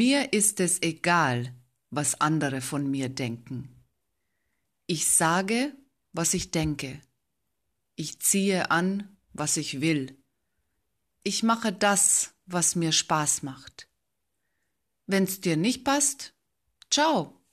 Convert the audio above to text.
Mir ist es egal, was andere von mir denken. Ich sage, was ich denke. Ich ziehe an, was ich will. Ich mache das, was mir Spaß macht. Wenn's dir nicht passt, ciao.